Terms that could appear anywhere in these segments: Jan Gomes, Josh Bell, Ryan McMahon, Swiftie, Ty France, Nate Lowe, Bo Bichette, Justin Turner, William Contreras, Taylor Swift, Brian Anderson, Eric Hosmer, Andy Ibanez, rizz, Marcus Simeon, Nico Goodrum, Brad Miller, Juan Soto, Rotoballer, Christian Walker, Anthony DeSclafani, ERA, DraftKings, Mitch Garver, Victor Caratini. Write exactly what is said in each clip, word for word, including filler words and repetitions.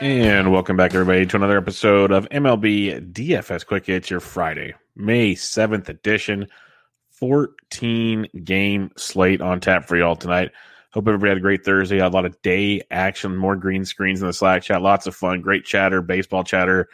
And welcome back, everybody, to another episode of M L B D F S Quick. It's your Friday, May seventh edition, fourteen-game slate on tap for y'all tonight. Hope everybody had a great Thursday. A lot of day action, more green screens in the Slack chat. Lots of fun, great chatter, baseball chatter.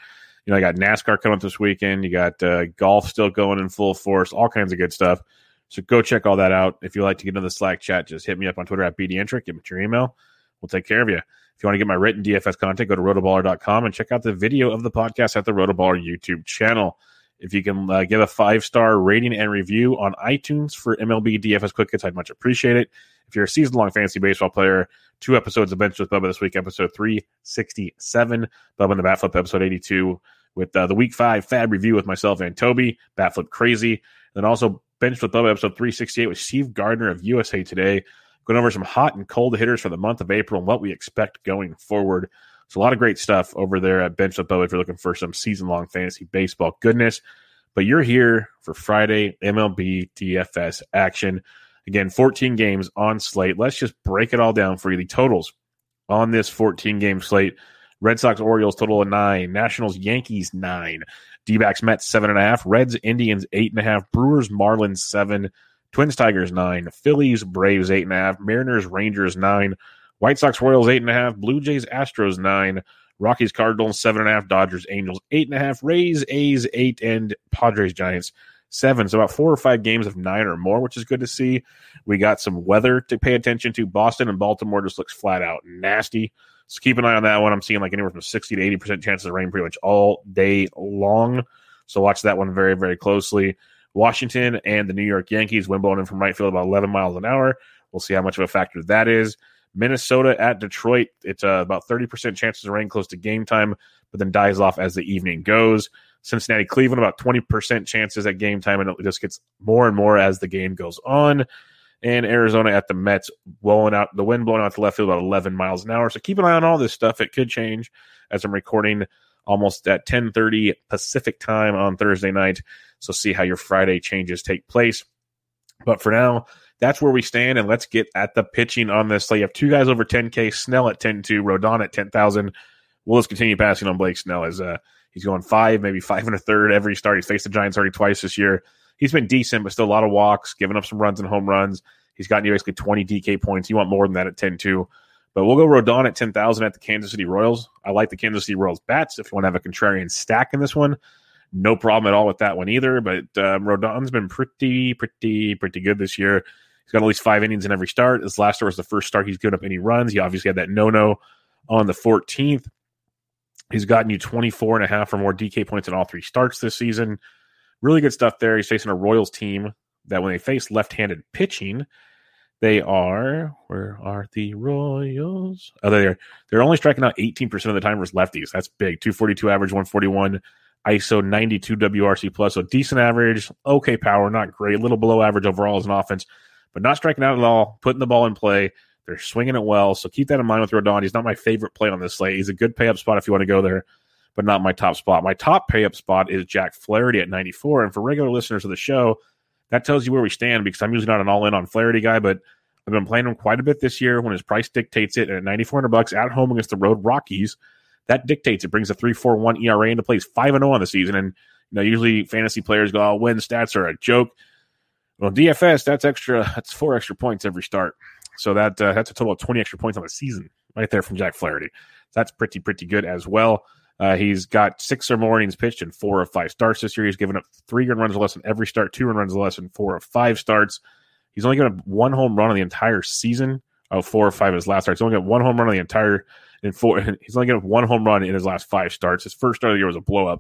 You know, I got NASCAR coming up this weekend. You got uh, golf still going in full force, all kinds of good stuff. So go check all that out. If you'd like to get into the Slack chat, just hit me up on Twitter at B D N Trick. Give me your email. We'll take care of you. If you want to get my written D F S content, go to rotoballer dot com and check out the video of the podcast at the Rotoballer YouTube channel. If you can uh, give a five-star rating and review on iTunes for M L B D F S Quick Hits, I'd much appreciate it. If you're a season-long fantasy baseball player, two episodes of Bench with Bubba this week, episode three sixty-seven, Bubba and the Batflip, episode eighty-two, with uh, the Week five Fab Review with myself and Toby, Batflip Crazy, and then also Bench with Bubba, episode three sixty-eight with Steve Gardner of U S A Today, going over some hot and cold hitters for the month of April and what we expect going forward. So a lot of great stuff over there at Bench with Bubba if you're looking for some season-long fantasy baseball goodness. But you're here for Friday M L B D F S action. Again, fourteen games on slate. Let's just break it all down for you. The totals on this fourteen-game slate: Red Sox-Orioles total of nine, Nationals-Yankees nine, D-backs Mets seven point five, Reds-Indians eight point five, Brewers-Marlins seven, Twins, Tigers, nine. Phillies, Braves, eight point five. Mariners, Rangers, nine. White Sox, Royals, eight point five. Blue Jays, Astros, nine. Rockies, Cardinals, seven point five. Dodgers, Angels, eight point five. Rays, A's, eight. And Padres, Giants, seven. So about four or five games of nine or more, which is good to see. We got some weather to pay attention to. Boston and Baltimore just looks flat out nasty. So keep an eye on that one. I'm seeing like anywhere from sixty to eighty percent chances of rain pretty much all day long. So watch that one very, very closely. Washington and the New York Yankees, wind blowing in from right field about eleven miles an hour. We'll see how much of a factor that is. Minnesota at Detroit, it's uh, about thirty percent chances of rain close to game time, but then dies off as the evening goes. Cincinnati, Cleveland, about twenty percent chances at game time, and it just gets more and more as the game goes on. And Arizona at the Mets, blowing out the wind blowing out to left field about eleven miles an hour. So keep an eye on all this stuff. It could change as I'm recording almost at ten thirty Pacific time on Thursday night. So see how your Friday changes take place. But for now, that's where we stand, and let's get at the pitching on this. So you have two guys over ten K, Snell at ten two, Rodon at ten thousand. We'll just continue passing on Blake Snell as uh, he's going five, maybe five and a third every start. He's faced the Giants already twice this year. He's been decent, but still a lot of walks, giving up some runs and home runs. He's gotten you basically twenty D K points. You want more than that at ten two. But we'll go Rodon at ten thousand at the Kansas City Royals. I like the Kansas City Royals bats. If you want to have a contrarian stack in this one, no problem at all with that one either. But um, Rodon's been pretty, pretty, pretty good this year. He's got at least five innings in every start. His last start was the first start he's given up any runs. He obviously had that no-no on the fourteenth. He's gotten you twenty-four and a half or more D K points in all three starts this season. Really good stuff there. He's facing a Royals team that when they face left-handed pitching, they are, where are the Royals? Oh, they are. They're only striking out eighteen percent of the time versus lefties. That's big. two forty-two average, one forty-one, I S O ninety-two W R C plus. So decent average, okay power, not great. A little below average overall as an offense, but not striking out at all, putting the ball in play. They're swinging it well. So keep that in mind with Rodon. He's not my favorite play on this slate. He's a good pay-up spot if you want to go there. but not my top spot. My top pay-up spot is Jack Flaherty at ninety-four. And for regular listeners of the show, that tells you where we stand, because I'm usually not an all-in on Flaherty guy, but I've been playing him quite a bit this year when his price dictates it. And at ninety-four hundred dollars at home against the Road Rockies, that dictates it. Brings a three four one E R A into play. He's five and oh on the season. And you know, usually fantasy players go, oh, win stats are a joke. Well, D F S, that's extra. That's four extra points every start. So that uh, that's a total of twenty extra points on the season right there from Jack Flaherty. That's pretty, pretty good as well. Uh, he's got six or more innings pitched in four of five starts this year. He's given up three runs or less in every start, two runs or less in four of five starts. He's only given up one home run on the entire season. Oh, four or five of his last starts. He's only got one home run on the entire in four. He's only given up one home run in his last five starts. His first start of the year was a blow up,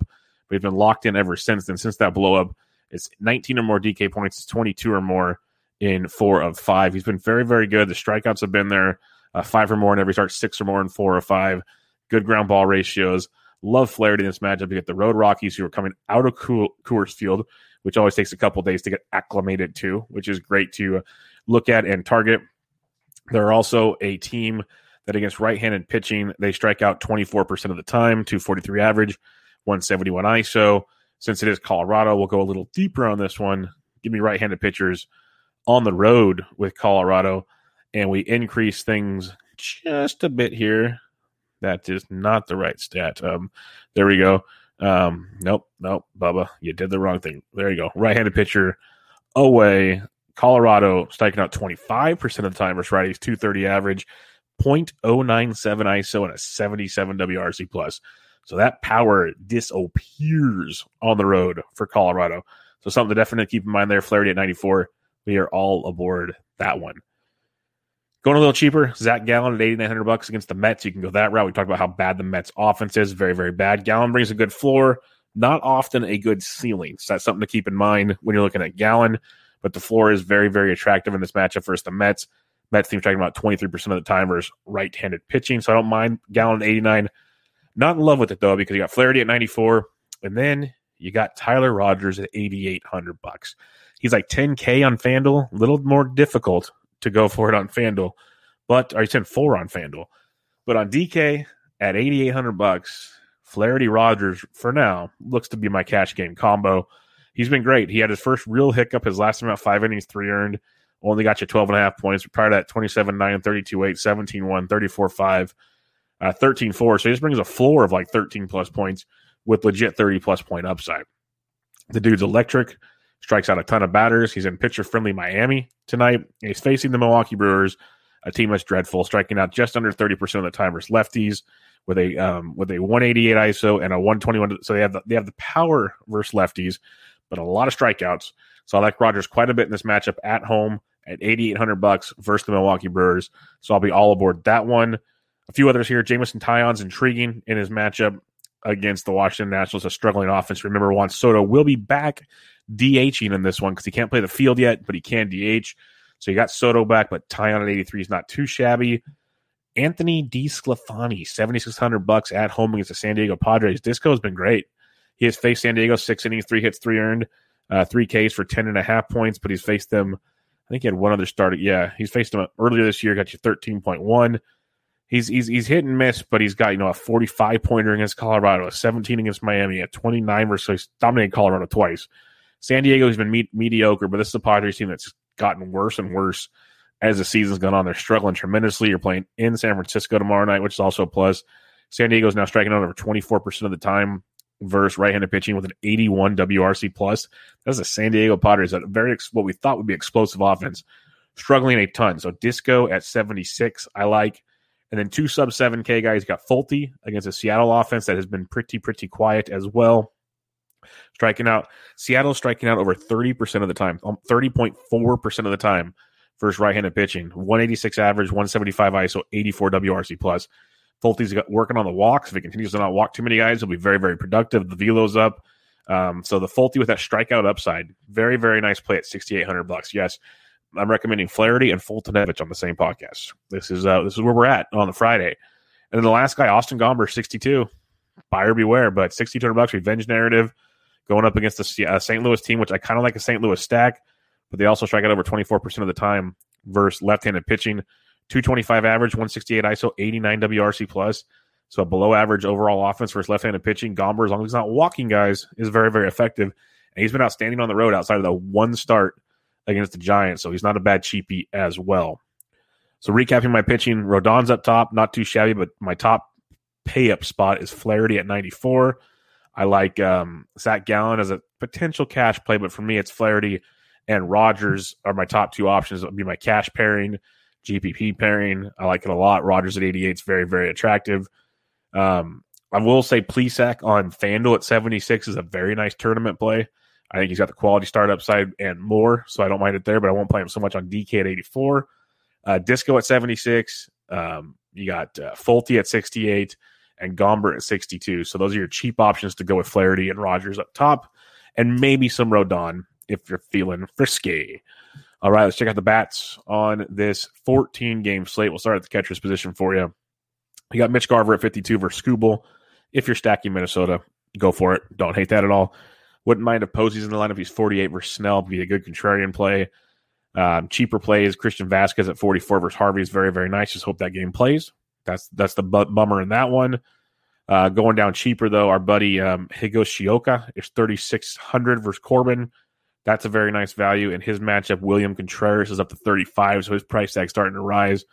but he's been locked in ever since. And since that blow up, it's nineteen or more D K points. It's twenty-two or more in four of five. He's been very, very good. The strikeouts have been there. Uh, five or more in every start, six or more in four or five. Good ground ball ratios. Love Flaherty in this matchup. You get the Road Rockies, who are coming out of Coors Field, which always takes a couple days to get acclimated to, which is great to look at and target. They're also a team that against right-handed pitching, they strike out twenty-four percent of the time, two forty-three average, one seventy-one I S O. Since it is Colorado, we'll go a little deeper on this one. Give me right-handed pitchers on the road with Colorado, and we increase things just a bit here. That is not the right stat. Um, there we go. Um, nope, nope, Bubba, you did the wrong thing. There you go. Right-handed pitcher away. Colorado striking out twenty-five percent of the time versus righties, two thirty average, point oh nine seven I S O, and a seventy-seven W R C plus. So that power disappears on the road for Colorado. So something to definitely keep in mind there. Flaherty at ninety-four. We are all aboard that one. Going a little cheaper, Zach Gallen at eighty-nine hundred bucks against the Mets. You can go that route. We talked about how bad the Mets' offense is. Very, very bad. Gallen brings a good floor, not often a good ceiling. So that's something to keep in mind when you're looking at Gallen. But the floor is very, very attractive in this matchup versus the Mets. Mets team talking about twenty-three percent of the time versus right-handed pitching. So I don't mind Gallen at eighty-nine. Not in love with it, though, because you got Flaherty at ninety-four. And then you got Tyler Rogers at eighty-eight hundred bucks. He's like ten K on FanDuel. A little more difficult to go for it on FanDuel, but or you said four on FanDuel, but on D K at eighty-eight hundred bucks, Flaherty Rogers for now looks to be my cash game combo. He's been great. He had his first real hiccup his last time out, five innings, three earned, only got you twelve and a half points. Prior to that, twenty-seven nine, thirty-two eight, seventeen one, thirty-four five, uh, thirteen four. So he just brings a floor of like thirteen plus points with legit thirty plus point upside. The dude's electric. Strikes out a ton of batters. He's in pitcher-friendly Miami tonight. He's facing the Milwaukee Brewers, a team that's dreadful, striking out just under thirty percent of the time versus lefties with a um, with a one eighty-eight I S O and a one twenty-one. So they have the, they have the power versus lefties, but a lot of strikeouts. So I like Rogers quite a bit in this matchup at home at eighty-eight hundred bucks versus the Milwaukee Brewers. So I'll be all aboard that one. A few others here. Jameson Taillon's intriguing in his matchup against the Washington Nationals, a struggling offense. Remember, Juan Soto will be back DHing in this one because he can't play the field yet, but he can D H. So you got Soto back, but Taillon at eighty-three is not too shabby. Anthony DeSclafani, seventy-six hundred bucks at home against the San Diego Padres. Disco has been great. He has faced San Diego six innings, three hits, three earned, uh, three Ks for ten and a half points, but he's faced them. I think he had one other start. Yeah, he's faced them earlier this year. Got you thirteen point one. He's he's he's hit and miss, but he's got, you know, a forty-five pointer against Colorado, a seventeen against Miami, a twenty-nine versus, so he's dominated Colorado twice. San Diego has been me- mediocre, but this is a Padres team that's gotten worse and worse as the season's gone on. They're struggling tremendously. You're playing in San Francisco tomorrow night, which is also a plus. San Diego's now striking out over twenty-four percent of the time versus right-handed pitching with an eighty-one W R C plus. That's the San Diego Padres, a very ex- what we thought would be explosive offense, struggling a ton. So Disco at seventy-six, I like. And then two sub seven K guys. You got Fulte against a Seattle offense that has been pretty, pretty quiet as well. Striking out, Seattle's striking out over thirty percent of the time, thirty point four percent of the time versus right-handed pitching. one eighty-six average, one seventy-five I S O, eighty-four W R C plus. Fulte's got working on the walks. If he continues to not walk too many guys, he'll be very, very productive. The velo's up. Um, so the Fulte with that strikeout upside, very, very nice play at sixty-eight hundred bucks. Yes, I'm recommending Flaherty and Fultonevich on the same podcast. This is uh, this is where we're at on the Friday. And then the last guy, Austin Gomber, sixty-two. Buyer beware, but sixty-two hundred bucks. Revenge narrative. Going up against the uh, Saint Louis team, which I kind of like a Saint Louis stack, but they also strike out over twenty-four percent of the time versus left-handed pitching. two twenty-five average, one sixty-eight I S O, eighty-nine W R C plus. So a below average overall offense versus left-handed pitching, Gomber, as long as he's not walking guys, is very, very effective. And he's been outstanding on the road outside of the one start against the Giants, so he's not a bad cheapie as well. So recapping my pitching, Rodon's up top, not too shabby, but my top pay-up spot is Flaherty at ninety-four. I like um, Zach Gallen as a potential cash play, but for me, it's Flaherty and Rodgers are my top two options. It would be my cash pairing, G P P pairing. I like it a lot. Rodgers at eighty-eight is very, very attractive. Um, I will say Plesac on FanDuel at seventy-six is a very nice tournament play. I think he's got the quality start upside and more, so I don't mind it there, but I won't play him so much on D K at eighty-four. Uh, Disco at seventy-six. Um, you got uh, Fulte at sixty-eight and Gomber at sixty-two. So those are your cheap options to go with Flaherty and Rogers up top and maybe some Rodon if you're feeling frisky. All right, let's check out the bats on this fourteen-game slate. We'll start at the catcher's position for you. You got Mitch Garver at fifty-two versus Skubal. If you're stacking Minnesota, go for it. Don't hate that at all. Wouldn't mind if Posey's in the lineup. He's forty-eight versus Snell. Be a good contrarian play. Um, cheaper plays. Christian Vasquez at forty-four versus Harvey is very, very nice. Just hope that game plays. That's that's the bu- bummer in that one. Uh, going down cheaper, though, our buddy um, Higashioka is thirty-six hundred versus Corbin. That's a very nice value. In his matchup, William Contreras is up to thirty-five, so his price tag's starting to rise.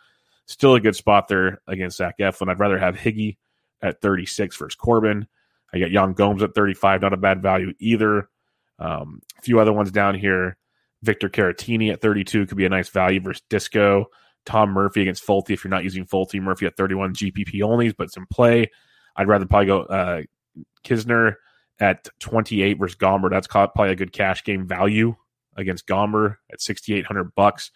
Still a good spot there against Zach Eflin. I'd rather have Higgy at thirty-six versus Corbin. I got Jan Gomes at thirty-five, not a bad value either. Um, a few other ones down here. Victor Caratini at thirty-two could be a nice value versus Disco. Tom Murphy against Fulte. If you're not using Fulte, Murphy at thirty-one G P P only, but it's in play. I'd rather probably go uh, Kisner at twenty-eight versus Gomber. That's probably a good cash game value against Gomber at sixty-eight hundred bucks.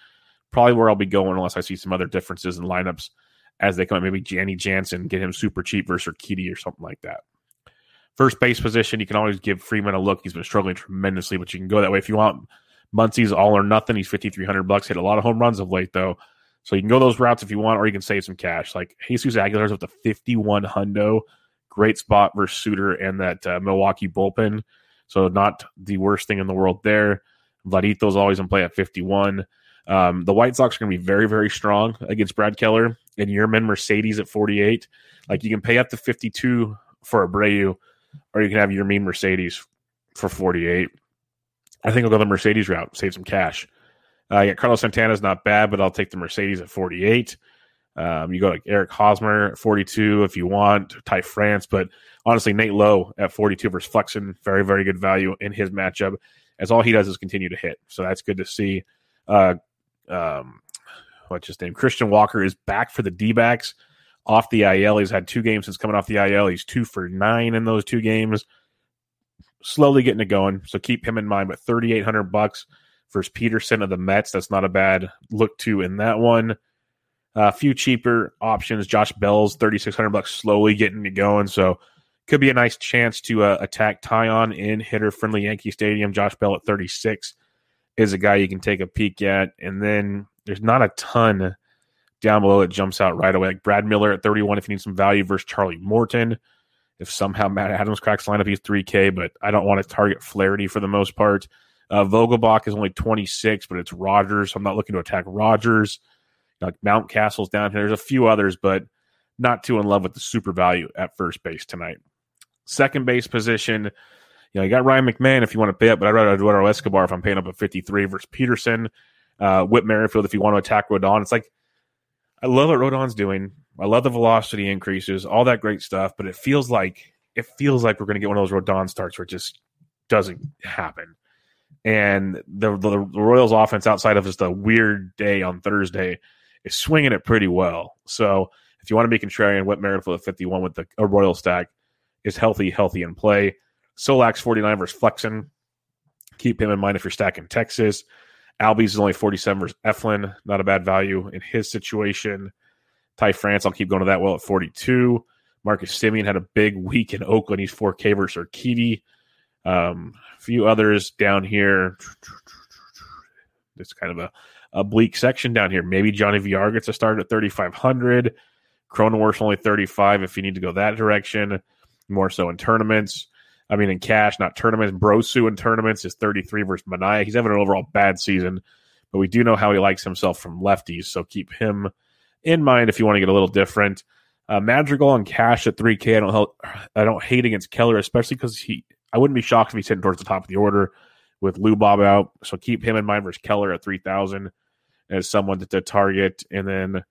Probably where I'll be going unless I see some other differences in lineups as they come out. Maybe Janny Jansen, get him super cheap versus Urquidy or something like that. First base position, you can always give Freeman a look. He's been struggling tremendously, but you can go that way if you want. Muncy's all or nothing. He's fifty-three hundred bucks. Hit a lot of home runs of late, though. So you can go those routes if you want, or you can save some cash. Like Jesus Aguilar's up to fifty-one hundo. Great spot versus Suter and that uh, Milwaukee bullpen. So not the worst thing in the world there. Vladito's always in play at fifty-one. Um, the White Sox are going to be very, very strong against Brad Keller and Yerman Mercedes at forty-eight. Like you can pay up to fifty-two for Abreu, or you can have Yerman Mercedes for forty-eight. I think I'll go the Mercedes route, save some cash. Uh, yeah, Carlos Santana's not bad, but I'll take the Mercedes at forty-eight. Um, you go to Eric Hosmer at forty-two if you want, Ty France, but honestly, Nate Lowe at forty-two versus Flexen, very, very good value in his matchup, as all he does is continue to hit. So that's good to see. Uh, Um, what's his name? Christian Walker is back for the D-backs off the I L. He's had two games since coming off the I L. He's two for nine in those two games. Slowly getting it going, so keep him in mind. But thirty-eight hundred bucks versus Peterson of the Mets. That's not a bad look to in that one. A uh, few cheaper options. Josh Bell's thirty-six hundred bucks, slowly getting it going. So could be a nice chance to uh, attack Tyon in hitter-friendly Yankee Stadium. Josh Bell at thirty-six. Is a guy you can take a peek at. And then there's not a ton down below that jumps out right away. Like Brad Miller at thirty-one if you need some value versus Charlie Morton. If somehow Matt Adams cracks lineup, he's three K, but I don't want to target Flaherty for the most part. Uh, Vogelbach is only twenty-six, but it's Rogers. So I'm not looking to attack Rogers. Like Mountcastle's down here. There's a few others, but not too in love with the super value at first base tonight. Second base position, you know, you got Ryan McMahon if you want to pay up, but I'd rather Eduardo Escobar if I'm paying up at fifty-three versus Peterson. Uh, Whit Merrifield if you want to attack Rodon. It's like, I love what Rodon's doing. I love the velocity increases, all that great stuff, but it feels like it feels like we're going to get one of those Rodon starts where it just doesn't happen. And the, the, the Royals offense outside of just a weird day on Thursday is swinging it pretty well. So if you want to be contrarian, Whit Merrifield at fifty-one with the a Royal stack is healthy, healthy in play. Solak's forty-nine versus Flexen. Keep him in mind if you're stacking Texas. Albies is only forty-seven versus Eflin. Not a bad value in his situation. Ty France, I'll keep going to that well at forty-two. Marcus Simeon had a big week in Oakland. He's four K versus Urquidy. Um, a few others down here. It's kind of a, a bleak section down here. Maybe Johnny Villar gets a start at thirty-five hundred. Cronenworth only thirty-five if you need to go that direction. More so in tournaments. I mean, in cash, not tournaments. Brosu in tournaments is thirty-three versus Mania. He's having an overall bad season, but we do know how he likes himself from lefties, so keep him in mind if you want to get a little different. Uh, Madrigal and Cash at three K. I don't help, I don't hate against Keller, especially because he. I wouldn't be shocked if he's hitting towards the top of the order with Lou Bob out. So keep him in mind versus Keller at three thousand as someone to, to target. And then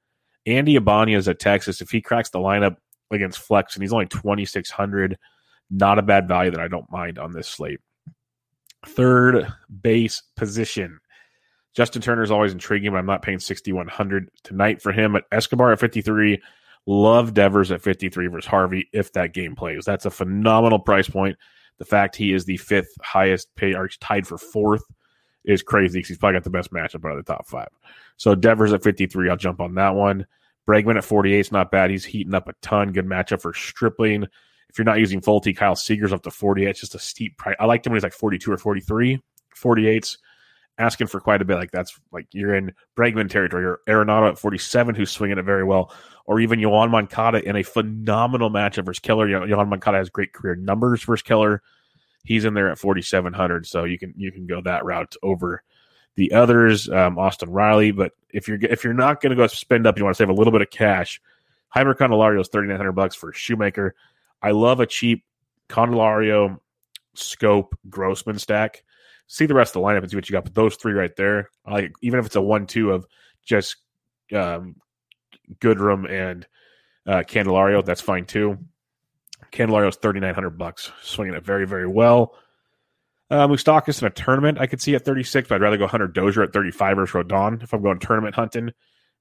Andy Ibanez at Texas, if he cracks the lineup against Flex, and he's only twenty-six hundred, not a bad value that I don't mind on this slate. Third base position. Justin Turner is always intriguing, but I'm not paying sixty-one hundred tonight for him. At Escobar at fifty-three, love Devers at fifty-three versus Harvey if that game plays. That's a phenomenal price point. The fact he is the fifth highest pay, or tied for fourth, is crazy because he's probably got the best matchup out of the top five. So Devers at fifty-three, I'll jump on that one. Bregman at forty-eight is not bad. He's heating up a ton. Good matchup for Stripling. If you're not using Fulte, Kyle Seager's up to forty-eight. It's just a steep price. I liked him when he's like forty-two or forty-three. forty-eight's asking for quite a bit. Like that's like you're in Bregman territory, or Arenado at forty-seven, who's swinging it very well, or even Yohan Moncada in a phenomenal matchup versus Keller. Yohan Moncada has great career numbers versus Keller. He's in there at forty-seven hundred, so you can you can go that route over the others. Um, Austin Riley, but if you're if you're not going to go spend up, you want to save a little bit of cash. Jaime Candelario is thirty-nine hundred bucks for Shoemaker. I love a cheap Candelario, Scope, Grossman stack. See the rest of the lineup and see what you got. But those three right there, I like, even if it's a one two of just um, Goodrum and uh, Candelario, that's fine too. Candelario's thirty-nine hundred bucks, swinging it very, very well. Uh, Moustakas in a tournament, I could see at thirty-six, but I'd rather go Hunter Dozier at thirty-five versus Rodon if I'm going tournament hunting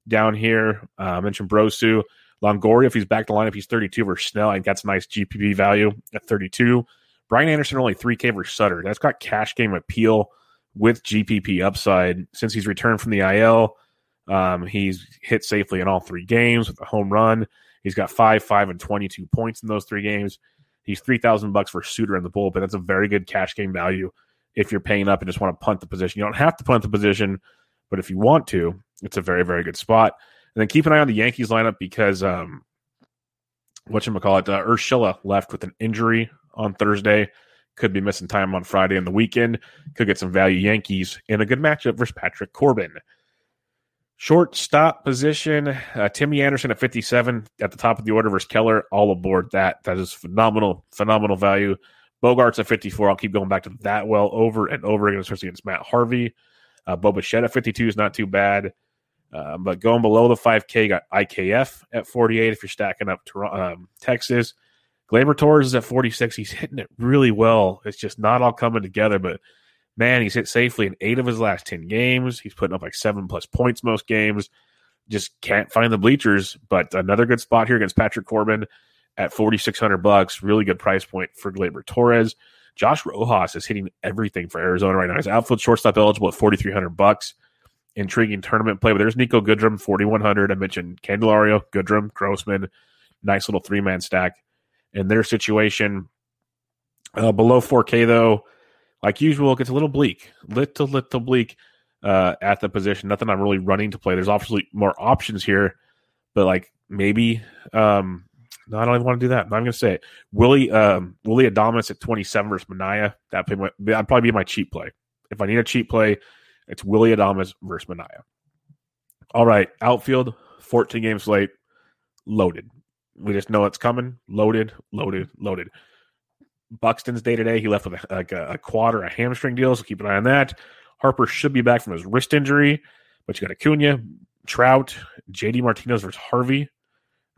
down here. Uh, I mentioned Brosu. Longoria, if he's back to lineup, he's thirty-two versus Snell. I got some nice G P P value at thirty-two. Brian Anderson only three K versus Sutter. That's got cash game appeal with G P P upside. Since he's returned from the I L, um, he's hit safely in all three games with a home run. He's got five, five, and twenty-two points in those three games. He's three thousand bucks for Suter in the bullpen. That's a very good cash game value if you're paying up and just want to punt the position. You don't have to punt the position, but if you want to, it's a very, very good spot. And then keep an eye on the Yankees lineup because um, whatchamacallit, uh, Urshela left with an injury on Thursday, could be missing time on Friday and the weekend, could get some value Yankees in a good matchup versus Patrick Corbin. Shortstop position, uh, Timmy Anderson at fifty-seven at the top of the order versus Keller, all aboard that. That is phenomenal, phenomenal value. Bogarts at fifty-four, I'll keep going back to that well over and over again, especially against Matt Harvey. Uh, Bo Bichette at fifty-two is not too bad, uh, but going below the five K, got I K F at forty-eight if you're stacking up to, um, Texas. Gleyber Torres is at forty-six. He's hitting it really well. It's just not all coming together, but, man, he's hit safely in eight of his last ten games. He's putting up like seven-plus points most games. Just can't find the bleachers, but another good spot here against Patrick Corbin at forty-six hundred bucks. Really good price point for Gleyber Torres. Josh Rojas is hitting everything for Arizona right now. He's outfield shortstop eligible at forty-three hundred bucks. Intriguing tournament play, but there's Nico Goodrum, forty-one hundred. I mentioned Candelario, Goodrum, Grossman. Nice little three-man stack in their situation. Uh, below four K, though, like usual, it gets a little bleak, little, little bleak uh, at the position. Nothing I'm really running to play. There's obviously more options here, but like maybe, um, no, I don't even want to do that. I'm going to say it. Willie, um, Willie Adames at twenty-seven versus Manaea. That would probably be my cheap play. If I need a cheap play, it's Willie Adames versus Manaea. All right, outfield, fourteen-game slate, loaded. We just know it's coming. Loaded, loaded, loaded. Buxton's day-to-day. He left with a, like a, a quad or a hamstring deal, so keep an eye on that. Harper should be back from his wrist injury, but you got Acuna, Trout, J D Martinez versus Harvey,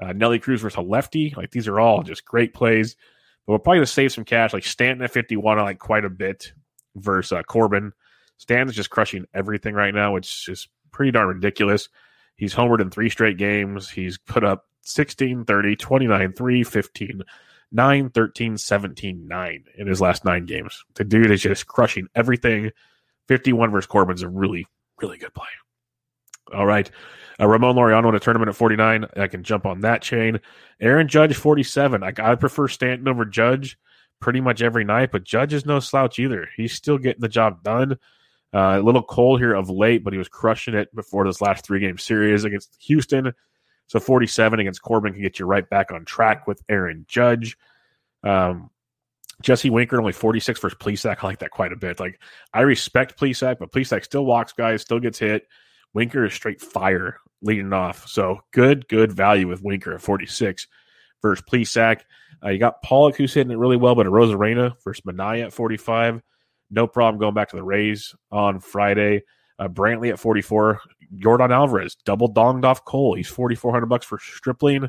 uh, Nelly Cruz versus a lefty. Like, these are all just great plays. But we're probably going to save some cash. Like, Stanton at fifty-one, I like quite a bit versus uh, Corbin. Stanton's just crushing everything right now, which is pretty darn ridiculous. He's homered in three straight games. He's put up sixteen, thirty, twenty-nine, three, fifteen, nine, thirteen, seventeen, nine in his last nine games. The dude is just crushing everything. fifty-one versus Corbin's a really, really good play. All right. Uh, Ramon Laureano in a tournament at forty-nine. I can jump on that chain. Aaron Judge, forty-seven. I, I prefer Stanton over Judge pretty much every night, but Judge is no slouch either. He's still getting the job done. Uh, a little cold here of late, but he was crushing it before this last three-game series against Houston. So forty-seven against Corbin can get you right back on track with Aaron Judge. Um, Jesse Winker, only forty-six versus Plesac. I like that quite a bit. Like, I respect Plesac, but Plesac still walks guys, still gets hit. Winker is straight fire leading off. So good, good value with Winker at forty-six versus Plesac. Uh, you got Pollock, who's hitting it really well, but a Rosarena versus Minaya at forty-five. No problem going back to the Rays on Friday. Uh, Brantley at forty-four. Jordan Alvarez double donged off Cole. He's forty-four hundred bucks for Stripling.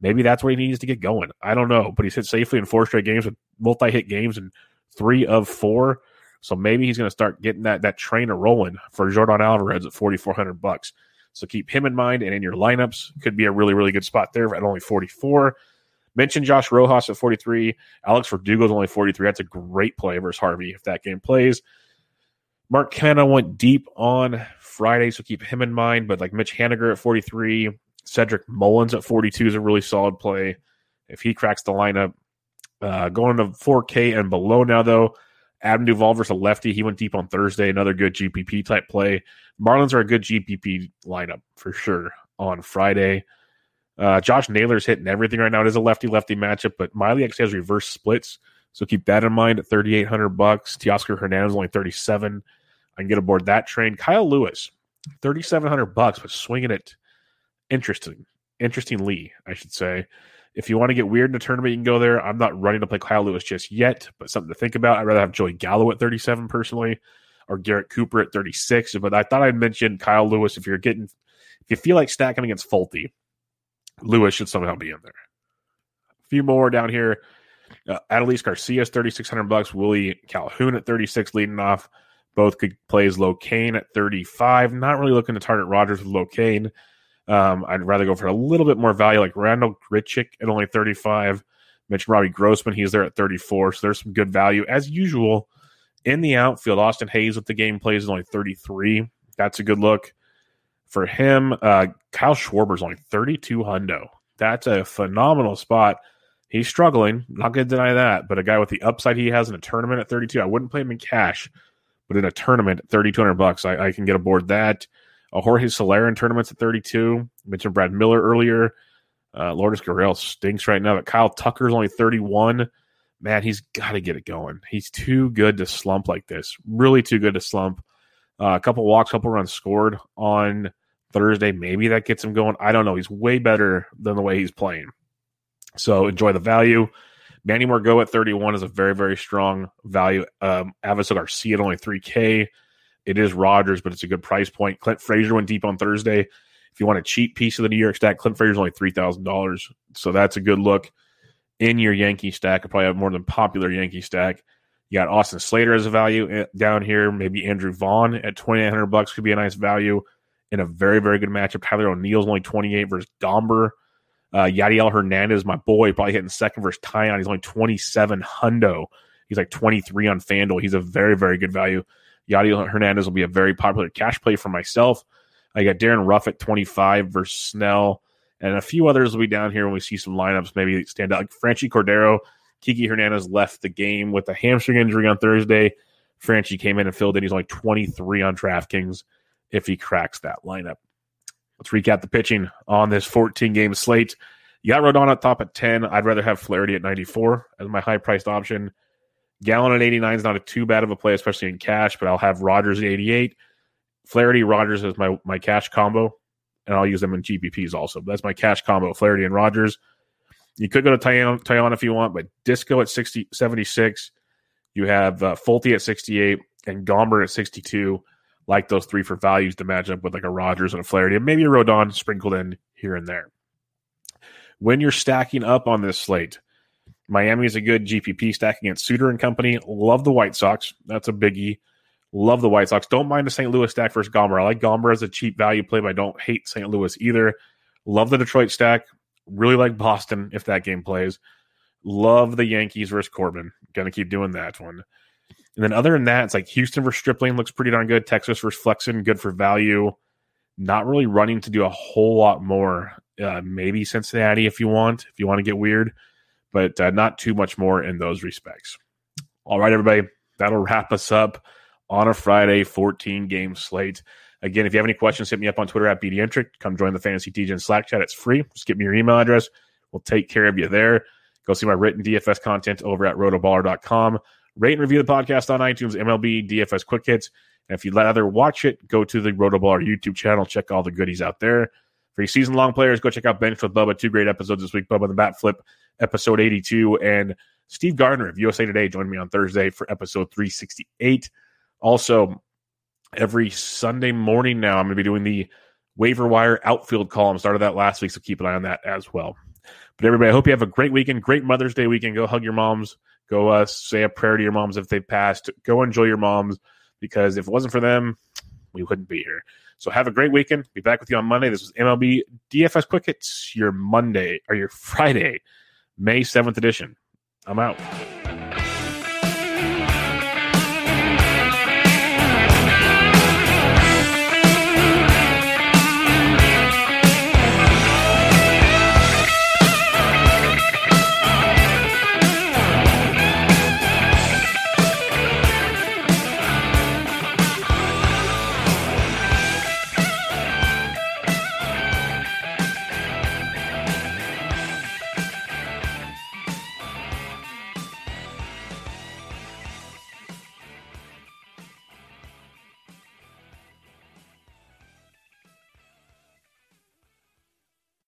Maybe that's what he needs to get going. I don't know, but he's hit safely in four straight games with multi-hit games in three of four. So maybe he's going to start getting that that trainer rolling for Jordan Alvarez at forty-four hundred bucks. So keep him in mind, and in your lineups, could be a really, really good spot there at only forty-four. Mention Josh Rojas at forty-three. Alex Verdugo's only forty-three. That's a great play versus Harvey if that game plays. Mark Canha went deep on Friday, so keep him in mind. But like Mitch Haniger at forty-three, Cedric Mullins at forty-two is a really solid play if he cracks the lineup. Uh, going to four K and below now, though, Adam Duvall versus a lefty. He went deep on Thursday, another good G P P-type play. Marlins are a good G P P lineup for sure on Friday. Uh, Josh Naylor's hitting everything right now. It is a lefty-lefty matchup, but Miley actually has reverse splits, so keep that in mind at thirty-eight hundred bucks. Teoscar Hernandez only thirty-seven. I can get aboard that train. Kyle Lewis, thirty-seven hundred bucks, but swinging it interesting. Interestingly, I should say. If you want to get weird in a tournament, you can go there. I'm not running to play Kyle Lewis just yet, but something to think about. I'd rather have Joey Gallo at thirty-seven personally, or Garrett Cooper at thirty-six. But I thought I'd mention Kyle Lewis. If you're getting, if you feel like stacking against Fulte, Lewis should somehow be in there. A few more down here. Uh, Adelise Garcia's thirty-six hundred bucks. Willie Calhoun at thirty-six, leading off. Both could plays. Locaine at thirty-five. Not really looking to target Rogers with Locaine. Um, I'd rather go for a little bit more value, like Randall Grichuk at only thirty-five. Mentioned Robbie Grossman, he's there at thirty-four. So there's some good value as usual in the outfield. Austin Hayes with the game plays is only thirty-three. That's a good look for him. Uh, Kyle Schwarber's only thirty-two hundo. That's a phenomenal spot. He's struggling. Not going to deny that, but a guy with the upside he has in a tournament at thirty-two, I wouldn't play him in cash, but in a tournament at thirty-two hundred bucks, I, I can get aboard that. Uh, Jorge Soler in tournaments at thirty-two. I mentioned Brad Miller earlier. Uh, Lourdes Gurriel stinks right now, but Kyle Tucker's only thirty-one. Man, he's got to get it going. He's too good to slump like this. Really too good to slump. Uh, a couple walks, couple runs scored on Thursday. Maybe that gets him going. I don't know. He's way better than the way he's playing. So enjoy the value. Manny Margot at thirty-one is a very, very strong value. Um, Avisel Garcia at only three K. It is Rogers, but it's a good price point. Clint Frazier went deep on Thursday. If you want a cheap piece of the New York stack, Clint Frazier's only three thousand dollars. So that's a good look in your Yankee stack. I probably have more than popular Yankee stack. You got Austin Slater as a value down here. Maybe Andrew Vaughn at twenty-eight hundred bucks could be a nice value in a very, very good matchup. Tyler O'Neill's only twenty-eight versus Domber. Uh, Yadiel Hernandez, my boy, probably hitting second versus Tyon. He's only twenty-seven hundo. He's like twenty-three on FanDuel. He's a very, very good value. Yadiel Hernandez will be a very popular cash play for myself. I got Darren Ruff at twenty-five versus Snell, and a few others will be down here when we see some lineups maybe stand out. Like Franchi Cordero, Kiki Hernandez left the game with a hamstring injury on Thursday. Franchi came in and filled in. He's only twenty-three on DraftKings if he cracks that lineup. Let's recap the pitching on this fourteen-game slate. You got Rodon at top at ten. I'd rather have Flaherty at ninety-four as my high-priced option. Gallon at eighty-nine is not a too bad of a play, especially in cash, but I'll have Rogers at eighty-eight. Flaherty, Rogers is my, my cash combo, and I'll use them in G P Ps also. But that's my cash combo, Flaherty and Rogers. You could go to Taillon, Taillon if you want, but Disco at sixty, seventy-six. You have uh, Fulte at sixty-eight and Gomber at sixty-two. Like those three for values to match up with like a Rogers and a Flaherty, and maybe a Rodon sprinkled in here and there. When you're stacking up on this slate, Miami is a good G P P stack against Suter and company. Love the White Sox. That's a biggie. Love the White Sox. Don't mind the Saint Louis stack versus Gomber. I like Gomber as a cheap value play, but I don't hate Saint Louis either. Love the Detroit stack. Really like Boston if that game plays. Love the Yankees versus Corbin. Going to keep doing that one. And then other than that, it's like Houston versus Stripling looks pretty darn good. Texas versus Flexen, good for value. Not really running to do a whole lot more. Uh, maybe Cincinnati if you want, if you want to get weird. But uh, not too much more in those respects. All right, everybody, that'll wrap us up on a Friday fourteen-game slate. Again, if you have any questions, hit me up on Twitter at BDNTrick. Come join the Fantasy Degen Slack chat. It's free. Just give me your email address. We'll take care of you there. Go see my written D F S content over at rotoballer dot com. Rate and review the podcast on iTunes, M L B D F S Quick Hits, And if you'd rather watch it, go to the Rotoballer YouTube channel. Check all the goodies out there. For your season-long players, go check out Bench with Bubba. Two great episodes this week. Bubba the Batflip, episode eighty-two. And Steve Gardner of U S A Today joined me on Thursday for episode three sixty-eight. Also, every Sunday morning now, I'm going to be doing the waiver wire outfield column. Started that last week, so keep an eye on that as well. But everybody, I hope you have a great weekend, great Mother's Day weekend. Go hug your moms. Go uh, say a prayer to your moms if they've passed. Go enjoy your moms, because if it wasn't for them, we wouldn't be here. So have a great weekend. Be back with you on Monday. This was M L B D F S Quick Hits, your Monday or your Friday, May seventh edition. I'm out.